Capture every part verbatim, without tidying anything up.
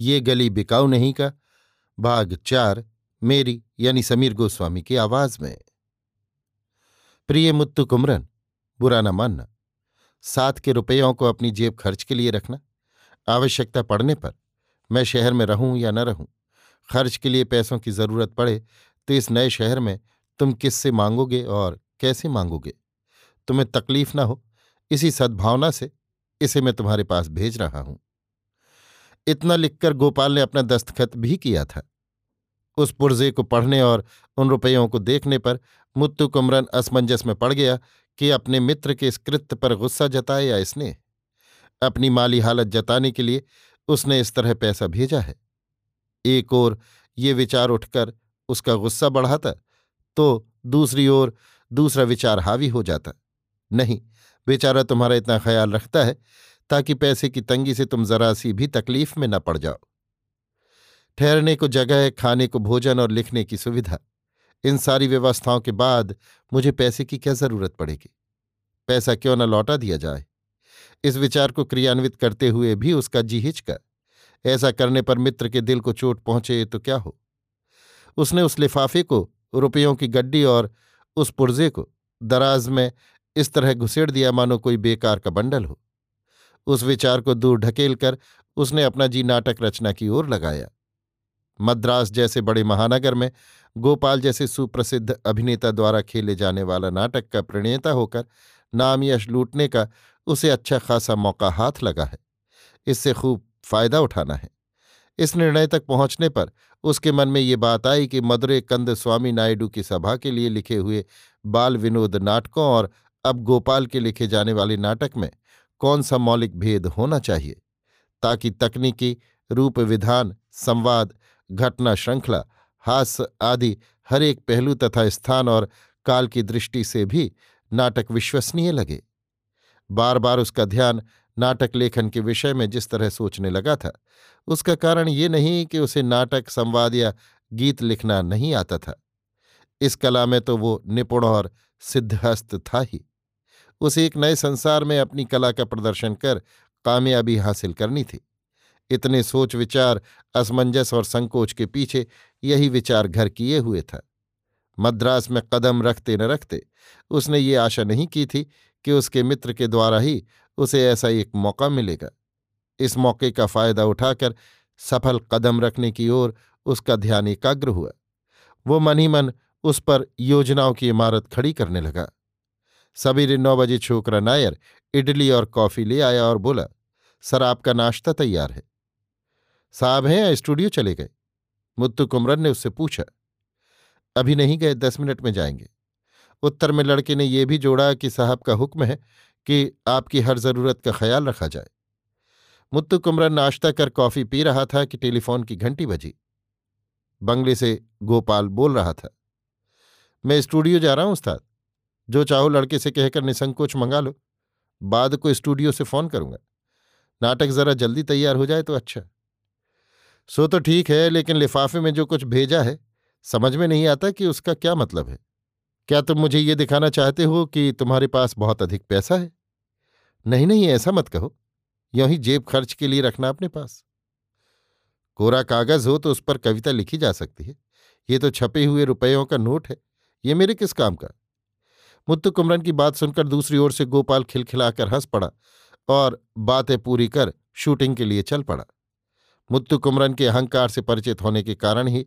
ये गली बिकाऊ नहीं का भाग चार, मेरी यानी समीर गोस्वामी की आवाज में। प्रिय मुत्तु कुमरन, बुरा न मानना। साथ के रुपयों को अपनी जेब खर्च के लिए रखना। आवश्यकता पड़ने पर, मैं शहर में रहूं या न रहूं, खर्च के लिए पैसों की जरूरत पड़े तो इस नए शहर में तुम किससे मांगोगे और कैसे मांगोगे। तुम्हें तकलीफ ना हो, इसी सद्भावना से इसे मैं तुम्हारे पास भेज रहा हूं। इतना लिखकर गोपाल ने अपना दस्तखत भी किया था। उस पुर्जे को पढ़ने और उन रुपयों को देखने पर मुत्तु कुमरन असमंजस में पड़ गया कि अपने मित्र के इस कृत्य पर गुस्सा जताए या इसने। अपनी माली हालत जताने के लिए उसने इस तरह पैसा भेजा है। एक ओर ये विचार उठकर उसका गुस्सा बढ़ाता, तो दूसरी ओर दूसरा विचार हावी हो जाता। नहीं, बेचारा तुम्हारा इतना ख्याल रखता है ताकि पैसे की तंगी से तुम जरा सी भी तकलीफ में न पड़ जाओ। ठहरने को जगह, खाने को भोजन और लिखने की सुविधा, इन सारी व्यवस्थाओं के बाद मुझे पैसे की क्या जरूरत पड़ेगी। पैसा क्यों न लौटा दिया जाए। इस विचार को क्रियान्वित करते हुए भी उसका जी हिचका। ऐसा करने पर मित्र के दिल को चोट पहुंचे तो क्या हो। उसने उस लिफाफे को, रुपयों की गड्डी और उस पुर्जे को दराज में इस तरह घुसेड़ दिया मानो कोई बेकार का बंडल हो। उस विचार को दूर ढकेल कर उसने अपना जी नाटक रचना की ओर लगाया। मद्रास जैसे बड़े महानगर में गोपाल जैसे सुप्रसिद्ध अभिनेता द्वारा खेले जाने वाला नाटक का प्रणेता होकर नाम यश लूटने का उसे अच्छा खासा मौका हाथ लगा है। इससे खूब फायदा उठाना है। इस निर्णय तक पहुंचने पर उसके मन में ये बात आई कि मदुरै कंद स्वामी नायडू की सभा के लिए लिखे हुए बाल विनोद नाटकों और अब गोपाल के लिखे जाने वाले नाटक में कौन सा मौलिक भेद होना चाहिए, ताकि तकनीकी, रूप विधान, संवाद, घटना श्रृंखला, हास्य आदि हर एक पहलू तथा स्थान और काल की दृष्टि से भी नाटक विश्वसनीय लगे। बार बार उसका ध्यान नाटक लेखन के विषय में जिस तरह सोचने लगा था, उसका कारण ये नहीं कि उसे नाटक, संवाद या गीत लिखना नहीं आता था। इस कला में तो वो निपुण और सिद्धहस्त था ही। उसे एक नए संसार में अपनी कला का प्रदर्शन कर कामयाबी हासिल करनी थी। इतने सोच विचार, असमंजस और संकोच के पीछे यही विचार घर किए हुए था। मद्रास में कदम रखते न रखते उसने ये आशा नहीं की थी कि उसके मित्र के द्वारा ही उसे ऐसा एक मौका मिलेगा। इस मौके का फायदा उठाकर सफल कदम रखने की ओर उसका ध्यान एकाग्र हुआ। वो मन ही मन उस पर योजनाओं की इमारत खड़ी करने लगा। सवेरे नौ बजे छोकरा नायर इडली और कॉफ़ी ले आया और बोला, सर आपका नाश्ता तैयार है। साहब हैं या स्टूडियो चले गए? मुत्तु कुमरन ने उससे पूछा। अभी नहीं गए, दस मिनट में जाएंगे। उत्तर में लड़के ने यह भी जोड़ा कि साहब का हुक्म है कि आपकी हर ज़रूरत का ख्याल रखा जाए। मुत्तु कुमरन नाश्ता कर कॉफ़ी पी रहा था कि टेलीफोन की घंटी बजी। बंगले से गोपाल बोल रहा था। मैं स्टूडियो जा रहा हूँ उस्ताद, जो चाहो लड़के से कहकर निसंकोच मंगा लो, बाद को स्टूडियो से फ़ोन करूँगा। नाटक ज़रा जल्दी तैयार हो जाए तो अच्छा। सो तो ठीक है, लेकिन लिफाफे में जो कुछ भेजा है समझ में नहीं आता कि उसका क्या मतलब है। क्या तुम मुझे ये दिखाना चाहते हो कि तुम्हारे पास बहुत अधिक पैसा है? नहीं नहीं, ऐसा मत कहो। यूं ही जेब खर्च के लिए रखना अपने पास। कोरा कागज़ हो तो उस पर कविता लिखी जा सकती है। ये तो छपे हुए रुपयों का नोट है, ये मेरे किस काम का। मुत्तु कुमरन की बात सुनकर दूसरी ओर से गोपाल खिलखिलाकर हंस पड़ा और बातें पूरी कर शूटिंग के लिए चल पड़ा। मुत्तु कुमरन के अहंकार से परिचित होने के कारण ही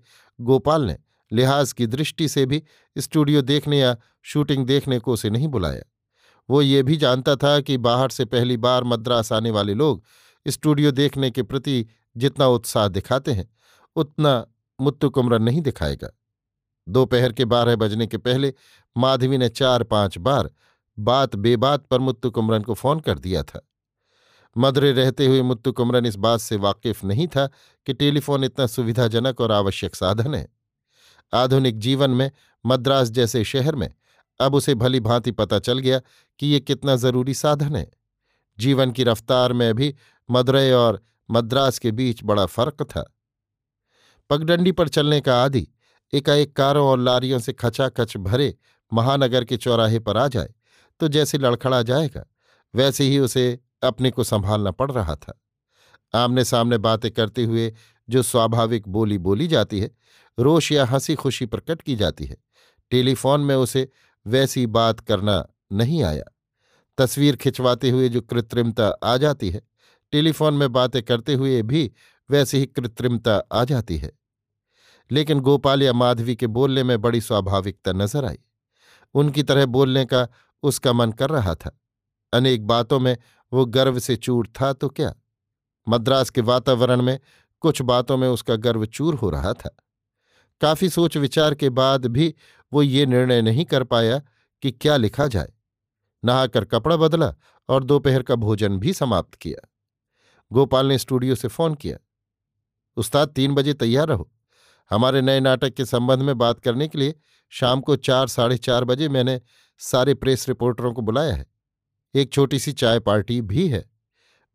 गोपाल ने लिहाज की दृष्टि से भी स्टूडियो देखने या शूटिंग देखने को उसे नहीं बुलाया। वो ये भी जानता था कि बाहर से पहली बार मद्रास आने वाले लोग स्टूडियो देखने के प्रति जितना उत्साह दिखाते हैं उतना मुत्तु कुमरन नहीं दिखाएगा। दोपहर के बारह बजने के पहले माधवी ने चार पांच बार बात बेबात पर मुत्तु कुमरन को फोन कर दिया था। मदुरै रहते हुए मुत्तु कुमरन इस बात से वाकिफ नहीं था कि टेलीफोन इतना सुविधाजनक और आवश्यक साधन है। आधुनिक जीवन में मद्रास जैसे शहर में अब उसे भली भांति पता चल गया कि ये कितना ज़रूरी साधन है। जीवन की रफ्तार में भी मदुरै और मद्रास के बीच बड़ा फर्क था। पगडंडी पर चलने का आदि एकाएक कारों और लारियों से खचाखच भरे महानगर के चौराहे पर आ जाए तो जैसे लड़खड़ा जाएगा, वैसे ही उसे अपने को संभालना पड़ रहा था। आमने सामने बातें करते हुए जो स्वाभाविक बोली बोली जाती है, रोष या हंसी खुशी प्रकट की जाती है, टेलीफोन में उसे वैसी बात करना नहीं आया। तस्वीर खिंचवाते हुए जो कृत्रिमता आ जाती है, टेलीफोन में बातें करते हुए भी वैसी ही कृत्रिमता आ जाती है। लेकिन गोपाल या माधवी के बोलने में बड़ी स्वाभाविकता नजर आई। उनकी तरह बोलने का उसका मन कर रहा था। अनेक बातों में वो गर्व से चूर था तो क्या, मद्रास के वातावरण में कुछ बातों में उसका गर्व चूर हो रहा था। काफी सोच विचार के बाद भी वो ये निर्णय नहीं कर पाया कि क्या लिखा जाए। नहाकर कपड़ा बदला और दोपहर का भोजन भी समाप्त किया। गोपाल ने स्टूडियो से फोन किया। उस्ताद, तीन बजे तैयार रहो, हमारे नए नाटक के संबंध में बात करने के लिए शाम को चार साढ़े चार बजे मैंने सारे प्रेस रिपोर्टरों को बुलाया है। एक छोटी सी चाय पार्टी भी है।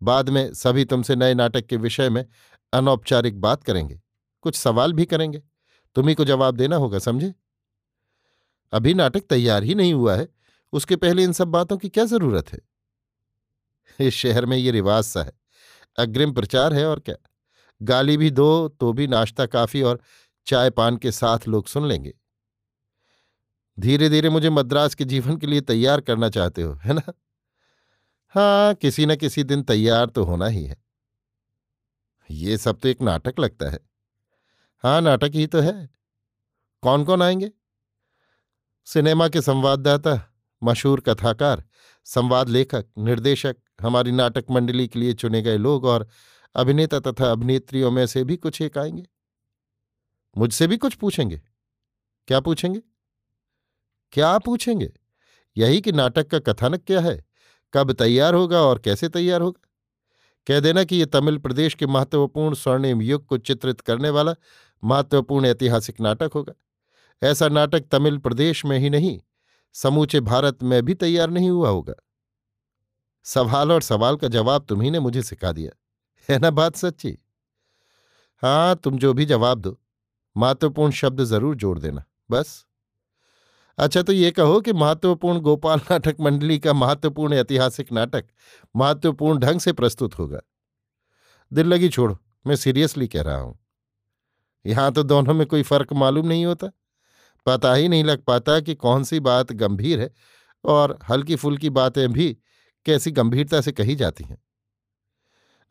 बाद में सभी तुमसे नए नाटक के विषय में अनौपचारिक बात करेंगे, कुछ सवाल भी करेंगे, तुम्ही को जवाब देना होगा, समझे? अभी नाटक तैयार ही नहीं हुआ है, उसके पहले इन सब बातों की क्या जरूरत है? इस शहर में ये रिवाज सा है, अग्रिम प्रचार है और क्या। गाली भी दो तो भी नाश्ता काफी और चाय पान के साथ लोग सुन लेंगे। धीरे धीरे मुझे मद्रास के जीवन के लिए तैयार करना चाहते हो, है ना? हाँ, किसी न किसी दिन तैयार तो होना ही है। ये सब तो एक नाटक लगता है। हाँ, नाटक ही तो है। कौन कौन आएंगे? सिनेमा के संवाददाता, मशहूर कथाकार, संवाद लेखक, निर्देशक, हमारी नाटक मंडली के लिए चुने गए लोग और अभिनेता तथा अभिनेत्रियों में से भी कुछ एक आएंगे। मुझसे भी कुछ पूछेंगे? क्या पूछेंगे? क्या पूछेंगे? यही कि नाटक का कथानक क्या है, कब तैयार होगा और कैसे तैयार होगा। कह देना कि ये तमिल प्रदेश के महत्वपूर्ण स्वर्णिम युग को चित्रित करने वाला महत्वपूर्ण ऐतिहासिक नाटक होगा। ऐसा नाटक तमिल प्रदेश में ही नहीं, समूचे भारत में भी तैयार नहीं हुआ होगा। सवाल और सवाल का जवाब तुम्ही ने मुझे सिखा दिया, है ना? बात सच्ची। हाँ, तुम जो भी जवाब दो, महत्वपूर्ण शब्द जरूर जोड़ देना, बस। अच्छा, तो ये कहो कि महत्वपूर्ण गोपाल नाटक मंडली का महत्वपूर्ण ऐतिहासिक नाटक महत्वपूर्ण ढंग से प्रस्तुत होगा। दिल लगी छोड़ो, मैं सीरियसली कह रहा हूँ। यहाँ तो दोनों में कोई फर्क मालूम नहीं होता। पता ही नहीं लग पाता कि कौन सी बात गंभीर है और हल्की फुल्की बातें भी कैसी गंभीरता से कही जाती हैं।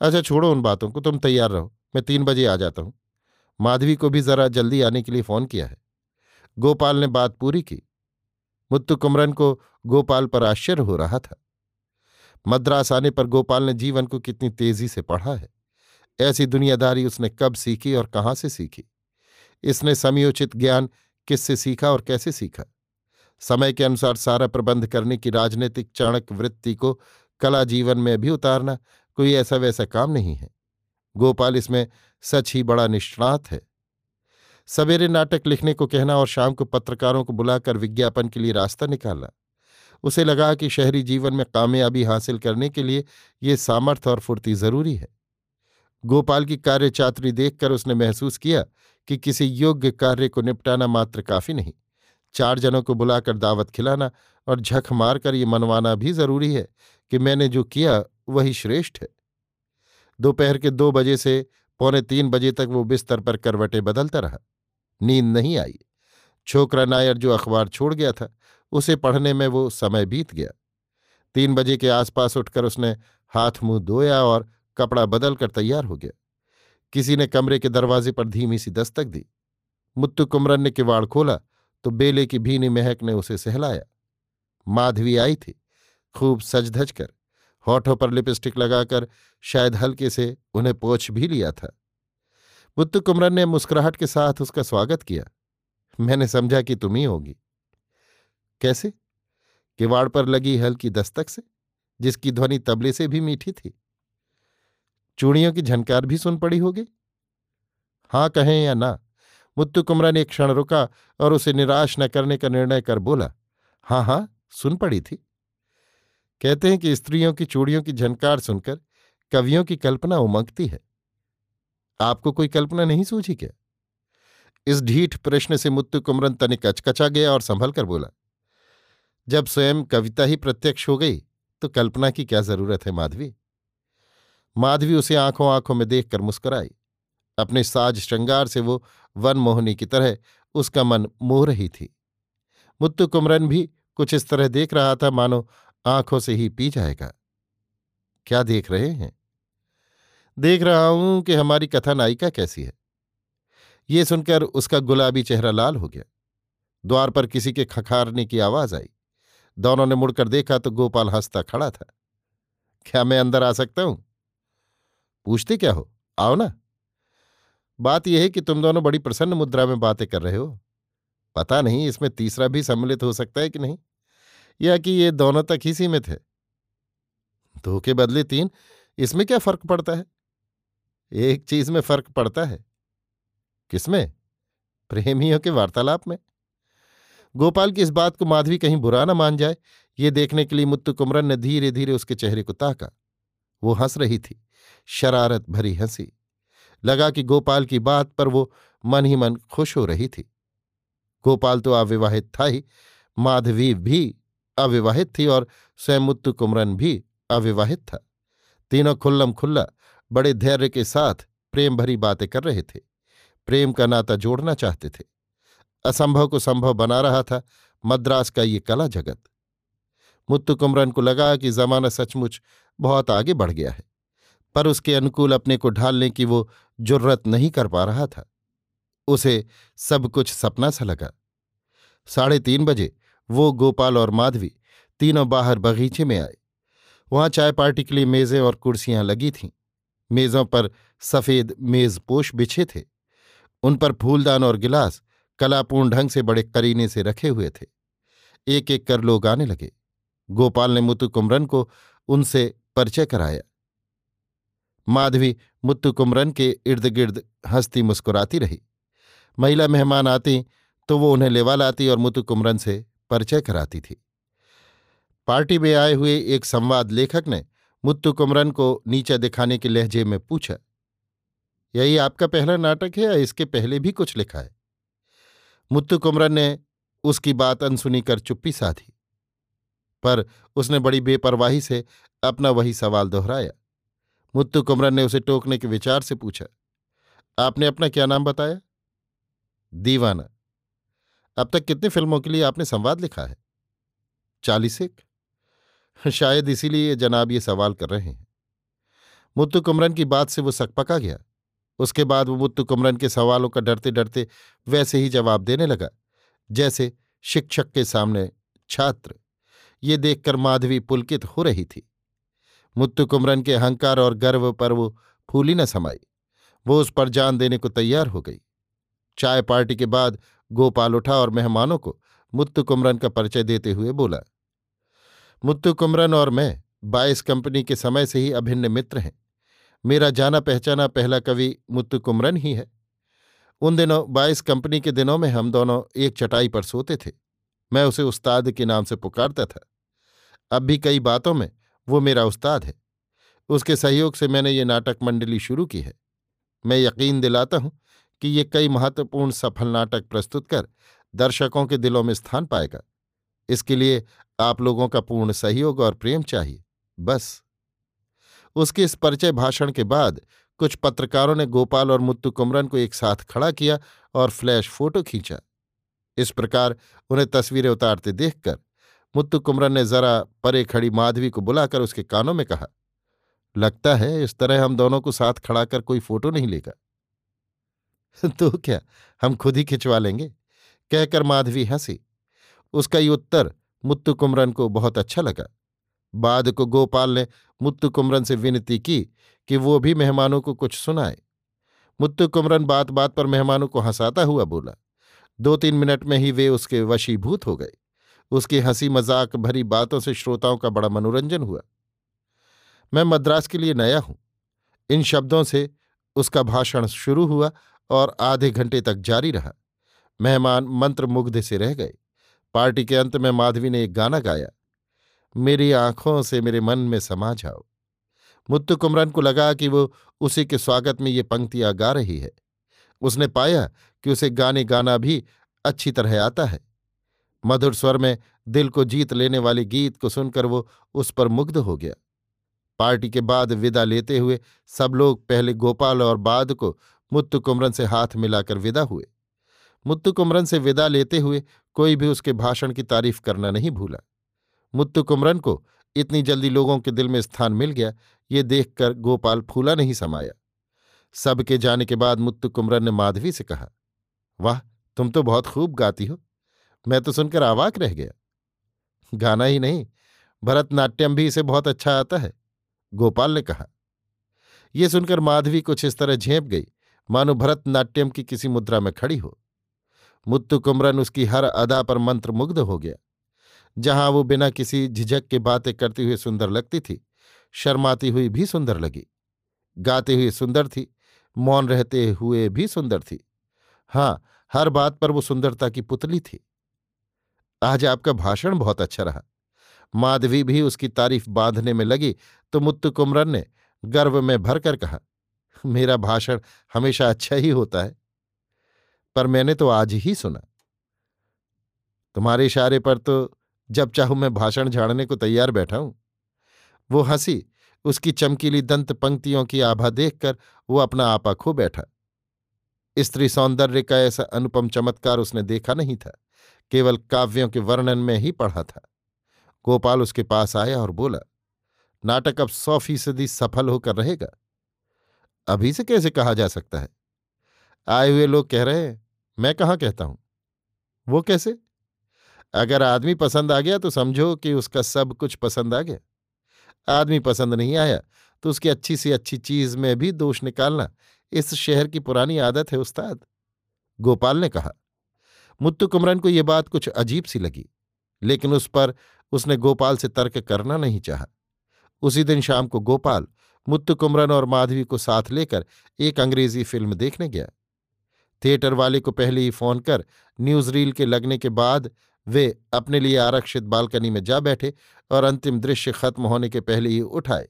अच्छा छोड़ो उन बातों को, तुम तैयार रहो, मैं तीन बजे आ जाता हूँ। माधवी को भी जरा जल्दी आने के लिए फ़ोन किया है। गोपाल ने बात पूरी की। मुत्तु कुमरन को गोपाल पर आश्चर्य हो रहा था। मद्रास आने पर गोपाल ने जीवन को कितनी तेजी से पढ़ा है। ऐसी दुनियादारी उसने कब सीखी और कहाँ से सीखी? इसने समयोचित ज्ञान किससे सीखा और कैसे सीखा? समय के अनुसार सारा प्रबंध करने की राजनीतिक चाणक वृत्ति को कला जीवन में भी उतारना कोई ऐसा वैसा काम नहीं है। गोपाल इसमें सच ही बड़ा निष्णात है। सवेरे नाटक लिखने को कहना और शाम को पत्रकारों को बुलाकर विज्ञापन के लिए रास्ता निकाला। उसे लगा कि शहरी जीवन में कामयाबी हासिल करने के लिए ये सामर्थ्य और फुर्ती जरूरी है। गोपाल की कार्य चातुरी देखकर उसने महसूस किया कि किसी योग्य कार्य को निपटाना मात्र काफी नहीं, चार जनों को बुलाकर दावत खिलाना और झक मारकर ये मनवाना भी जरूरी है कि मैंने जो किया वही श्रेष्ठ है। दोपहर के दो बजे से पौने तीन बजे तक वो बिस्तर पर करवटे बदलता रहा। नींद नहीं आई। छोकरा नायर जो अखबार छोड़ गया था उसे पढ़ने में वो समय बीत गया। तीन बजे के आसपास उठकर उसने हाथ मुंह धोया और कपड़ा बदलकर तैयार हो गया। किसी ने कमरे के दरवाजे पर धीमी सी दस्तक दी। मुत्तु कुमरन ने किवाड़ खोला तो बेले की भीनी महक ने उसे सहलाया। माधवी आई थी, खूब सज धज कर, होठों पर लिपस्टिक लगाकर, शायद हल्के से उन्हें पोंछ भी लिया था। मुत्तु कुमरन ने मुस्कुराहट के साथ उसका स्वागत किया। मैंने समझा कि तुम ही होगी। कैसे? किवाड़ पर लगी हल्की दस्तक से, जिसकी ध्वनि तबले से भी मीठी थी। चूड़ियों की झनकार भी सुन पड़ी होगी। हाँ कहें या ना, मुत्तु कुमरन एक क्षण रुका और उसे निराश न करने का निर्णय कर बोला, हाँ हाँ सुन पड़ी थी। कहते हैं कि स्त्रियों की चूड़ियों की झनकार सुनकर कवियों की कल्पना उमंगती है। आपको कोई कल्पना नहीं सूझी क्या? इस ढीठ प्रश्न से मुत्तु कुमरन तनिक अचकचा गया और संभल कर बोला, जब स्वयं कविता ही प्रत्यक्ष हो गई तो कल्पना की क्या जरूरत है माधवी। माधवी उसे आंखों आंखों में देखकर मुस्कुराई। अपने साज श्रृंगार से वो वन मोहिनी की तरह उसका मन मोह रही थी। मुत्तु कुमरन भी कुछ इस तरह देख रहा था मानो आंखों से ही पी जाएगा। क्या देख रहे हैं? देख रहा हूं कि हमारी कथा नायिका कैसी है। ये सुनकर उसका गुलाबी चेहरा लाल हो गया। द्वार पर किसी के खखारने की आवाज आई। दोनों ने मुड़कर देखा तो गोपाल हंसता खड़ा था। क्या मैं अंदर आ सकता हूं? पूछते क्या हो, आओ ना। बात यह है कि तुम दोनों बड़ी प्रसन्न मुद्रा में बातें कर रहे हो। पता नहीं इसमें तीसरा भी सम्मिलित हो सकता है कि नहीं, या कि ये दोनों तक ही सीमित है। दो के बदले तीन, इसमें क्या फर्क पड़ता है? एक चीज में फर्क पड़ता है। किसमें? प्रेमियों के वार्तालाप में। गोपाल की इस बात को माधवी कहीं बुरा न मान जाए, ये देखने के लिए मुत्तु कुमरन ने धीरे धीरे उसके चेहरे को ताका। वो हंस रही थी, शरारत भरी हंसी। लगा कि गोपाल की बात पर वो मन ही मन खुश हो रही थी। गोपाल तो अविवाहित था ही, माधवी भी अविवाहित थी और स्वयं मुत्तु कुमरन भी अविवाहित था। तीनों खुल्लम खुल्ला बड़े धैर्य के साथ प्रेम भरी बातें कर रहे थे। प्रेम का नाता जोड़ना चाहते थे। असंभव को संभव बना रहा था मद्रास का ये कला जगत। मुत्तु कुमरन को लगा कि जमाना सचमुच बहुत आगे बढ़ गया है, पर उसके अनुकूल अपने को ढालने की वो जुर्रत नहीं कर पा रहा था। उसे सब कुछ सपना सा लगा। साढ़े तीन बजे वो, गोपाल और माधवी तीनों बाहर बगीचे में आए। वहां चाय पार्टी के लिए मेज़ें और कुर्सियां लगी थीं। मेज़ों पर सफ़ेद मेज़पोश बिछे थे। उन पर फूलदान और गिलास कलापूर्ण ढंग से बड़े करीने से रखे हुए थे। एक एक कर लोग आने लगे। गोपाल ने मुत्तु कुमरन को उनसे परिचय कराया। माधवी मुत्तु कुमरन के इर्द गिर्द हंसती मुस्कुराती रही। महिला मेहमान आती तो वो उन्हें लेवा लाती और मुत्तु कुमरन से परिचय कराती थी। पार्टी में आए हुए एक संवाद लेखक ने मुत्तु कुमरन को नीचा दिखाने के लहजे में पूछा, यही आपका पहला नाटक है या इसके पहले भी कुछ लिखा है? मुत्तु कुमरन ने उसकी बात अनसुनी कर चुप्पी साधी, पर उसने बड़ी बेपरवाही से अपना वही सवाल दोहराया। मुत्तु कुमरन ने उसे टोकने के विचार से पूछा, आपने अपना क्या नाम बताया? दीवाना। अब तक कितनी फिल्मों के लिए आपने संवाद लिखा है? चालीस एक। शायद इसीलिए जनाब ये सवाल कर रहे हैं। मुत्तु कुमरन की बात से वो सकपका गया। उसके बाद वो मुत्तु कुमरन के सवालों का डरते डरते वैसे ही जवाब देने लगा जैसे शिक्षक के सामने छात्र। ये देखकर माधवी पुलकित हो रही थी। मुत्तु कुमरन के अहंकार और गर्व पर वो फूली न समाई। वो उस पर जान देने को तैयार हो गई। चाय पार्टी के बाद गोपाल उठा और मेहमानों को मुत्तु कुमरन का परिचय देते हुए बोला, मुत्तु कुमरन और मैं बाईस कंपनी के समय से ही अभिन्न मित्र हैं। मेरा जाना पहचाना पहला कवि मुत्तु कुमरन ही है। उन दिनों बाईस कंपनी के दिनों में हम दोनों एक चटाई पर सोते थे। मैं उसे उस्ताद के नाम से पुकारता था। अब भी कई बातों में वो मेरा उस्ताद है। उसके सहयोग से मैंने ये नाटक मंडली शुरू की है। मैं यकीन दिलाता हूँ कि ये कई महत्वपूर्ण सफल नाटक प्रस्तुत कर दर्शकों के दिलों में स्थान पाएगा। इसके लिए आप लोगों का पूर्ण सहयोग और प्रेम चाहिए। बस। उसके इस परिचय भाषण के बाद कुछ पत्रकारों ने गोपाल और मुत्तु कुमरन को एक साथ खड़ा किया और फ्लैश फोटो खींचा। इस प्रकार उन्हें तस्वीरें उतारते देखकर मुत्तु कुमरन ने जरा परे खड़ी माधवी को बुलाकर उसके कानों में कहा, लगता है इस तरह हम दोनों को साथ खड़ा कर कोई फोटो नहीं लेगा। तो क्या हम खुद ही खिंचवा लेंगे, कहकर माधवी हंसी। उसका ये उत्तर मुत्तु कुमरन को बहुत अच्छा लगा। बाद को गोपाल ने मुत्तु कुमरन से विनती की कि वो भी मेहमानों को कुछ सुनाए। मुत्तु कुमरन बात बात पर मेहमानों को हंसाता हुआ बोला। दो तीन मिनट में ही वे उसके वशीभूत हो गए। उसकी हंसी मजाक भरी बातों से श्रोताओं का बड़ा मनोरंजन हुआ। मैं मद्रास के लिए नया हूं, इन शब्दों से उसका भाषण शुरू हुआ और आधे घंटे तक जारी रहा। मेहमान मंत्रमुग्ध से रह गए। पार्टी के अंत में माधवी ने एक गाना गाया, मेरी आंखों से मेरे मन में समा जाओ। मुत्तु कुमरन को लगा कि वो उसी के स्वागत में ये पंक्तियां गा रही है। उसने पाया कि उसे गाने गाना भी अच्छी तरह आता है। मधुर स्वर में दिल को जीत लेने वाले गीत को सुनकर वो उस पर मुग्ध हो गया। पार्टी के बाद विदा लेते हुए सब लोग पहले गोपाल और बाद को मुत्तु कुमरन से हाथ मिलाकर विदा हुए। मुत्तु कुमरन से विदा लेते हुए कोई भी उसके भाषण की तारीफ करना नहीं भूला। मुत्तु कुमरन को इतनी जल्दी लोगों के दिल में स्थान मिल गया, ये देखकर गोपाल फूला नहीं समाया। सबके जाने के बाद मुत्तु कुमरन ने माधवी से कहा, वाह तुम तो बहुत खूब गाती हो, मैं तो सुनकर अवाक रह गया। गाना ही नहीं, भरतनाट्यम भी इसे बहुत अच्छा आता है, गोपाल ने कहा। यह सुनकर माधवी कुछ इस तरह झेंप गई मानो भरतनाट्यम की किसी मुद्रा में खड़ी हो। मुत्तु कुमरन उसकी हर अदा पर मंत्रमुग्ध हो गया। जहां वो बिना किसी झिझक के बातें करती हुई सुंदर लगती थी, शर्माती हुई भी सुंदर लगी, गाते हुए सुंदर थी, मौन रहते हुए भी सुंदर थी। हाँ, हर बात पर वो सुंदरता की पुतली थी। आज आपका भाषण बहुत अच्छा रहा। माधवी भी उसकी तारीफ बांधने में लगी तो मुत्तु कुमरन ने गर्व में भरकर कहा, मेरा भाषण हमेशा अच्छा ही होता है, पर मैंने तो आज ही सुना। तुम्हारे इशारे पर तो जब चाहूं मैं भाषण झाड़ने को तैयार बैठा हूं। वो हंसी। उसकी चमकीली दंत पंक्तियों की आभा देखकर वो अपना आपा खो बैठा। स्त्री सौंदर्य का ऐसा अनुपम चमत्कार उसने देखा नहीं था, केवल काव्यों के वर्णन में ही पढ़ा था। गोपाल उसके पास आया और बोला, नाटक अब सौ फीसदी सफल होकर रहेगा। अभी से कैसे कहा जा सकता है? आए हुए लोग कह रहे हैं, मैं कहाँ कहता हूं। वो कैसे? अगर आदमी पसंद आ गया तो समझो कि उसका सब कुछ पसंद आ गया। आदमी पसंद नहीं आया तो उसकी अच्छी से अच्छी चीज में भी दोष निकालना इस शहर की पुरानी आदत है उस्ताद, गोपाल ने कहा। मुत्तु कुमरन को यह बात कुछ अजीब सी लगी, लेकिन उस पर उसने गोपाल से तर्क करना नहीं चाहा। उसी दिन शाम को गोपाल, मुत्तु कुमरन और माधवी को साथ लेकर एक अंग्रेजी फिल्म देखने गया। थिएटर वाले को पहले ही फोन कर न्यूज रील के लगने के बाद वे अपने लिए आरक्षित बालकनी में जा बैठे और अंतिम दृश्य खत्म होने के पहले ही उठाए,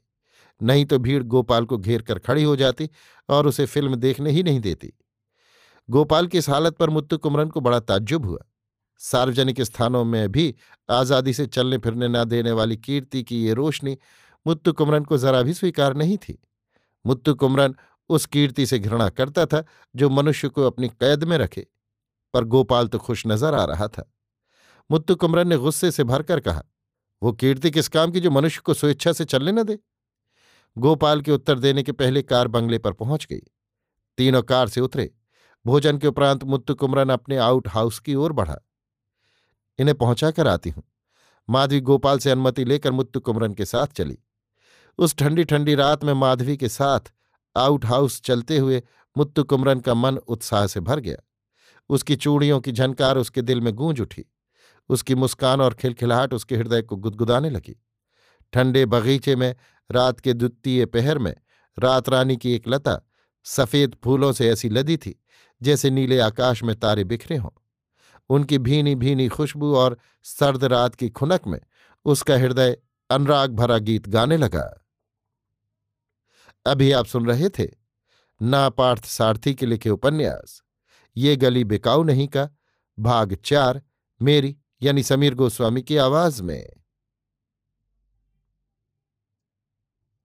नहीं तो भीड़ गोपाल को घेर कर खड़ी हो जाती और उसे फिल्म देखने ही नहीं देती। गोपाल की इस हालत पर मुत्तु कुमरन को बड़ा ताज्जुब हुआ। सार्वजनिक स्थानों में भी आज़ादी से चलने फिरने न देने वाली कीर्ति की ये रोशनी मुत्तु कुमरन को जरा भी स्वीकार नहीं थी। मुत्तु कुमरन उस कीर्ति से घृणा करता था जो मनुष्य को अपनी कैद में रखे, पर गोपाल तो खुश नजर आ रहा था। मुत्तु कुमरन ने गुस्से से भरकर कहा, वो कीर्ति किस काम की जो मनुष्य को स्वेच्छा से चलने न दे। गोपाल के उत्तर देने के पहले कार बंगले पर पहुंच गई। तीनों कार से उतरे। भोजन के उपरांत मुत्तु कुमरन अपने आउट हाउस की ओर बढ़ा। इन्हें पहुंचा कर आती हूं, माधवी गोपाल से अनुमति लेकर मुत्तु कुमरन के साथ चली। उस ठंडी ठंडी रात में माधवी के साथ आउट हाउस चलते हुए मुत्तु कुमरन का मन उत्साह से भर गया। उसकी चूड़ियों की झनकार उसके दिल में गूंज उठी। उसकी मुस्कान और खिलखिलाहट उसके हृदय को गुदगुदाने लगी। ठंडे बगीचे में रात के द्वितीय पहर में रात रानी की एक लता सफ़ेद फूलों से ऐसी लदी थी जैसे नीले आकाश में तारे बिखरे हों। उनकी भीनी भीनी खुशबू और सर्द रात की खुनक में उसका हृदय अनुराग भरा गीत गाने लगा। अभी आप सुन रहे थे ना पार्थ सारथी के लिखे उपन्यास ये गली बिकाऊ नहीं का भाग चार, मेरी यानी समीर गोस्वामी की आवाज में।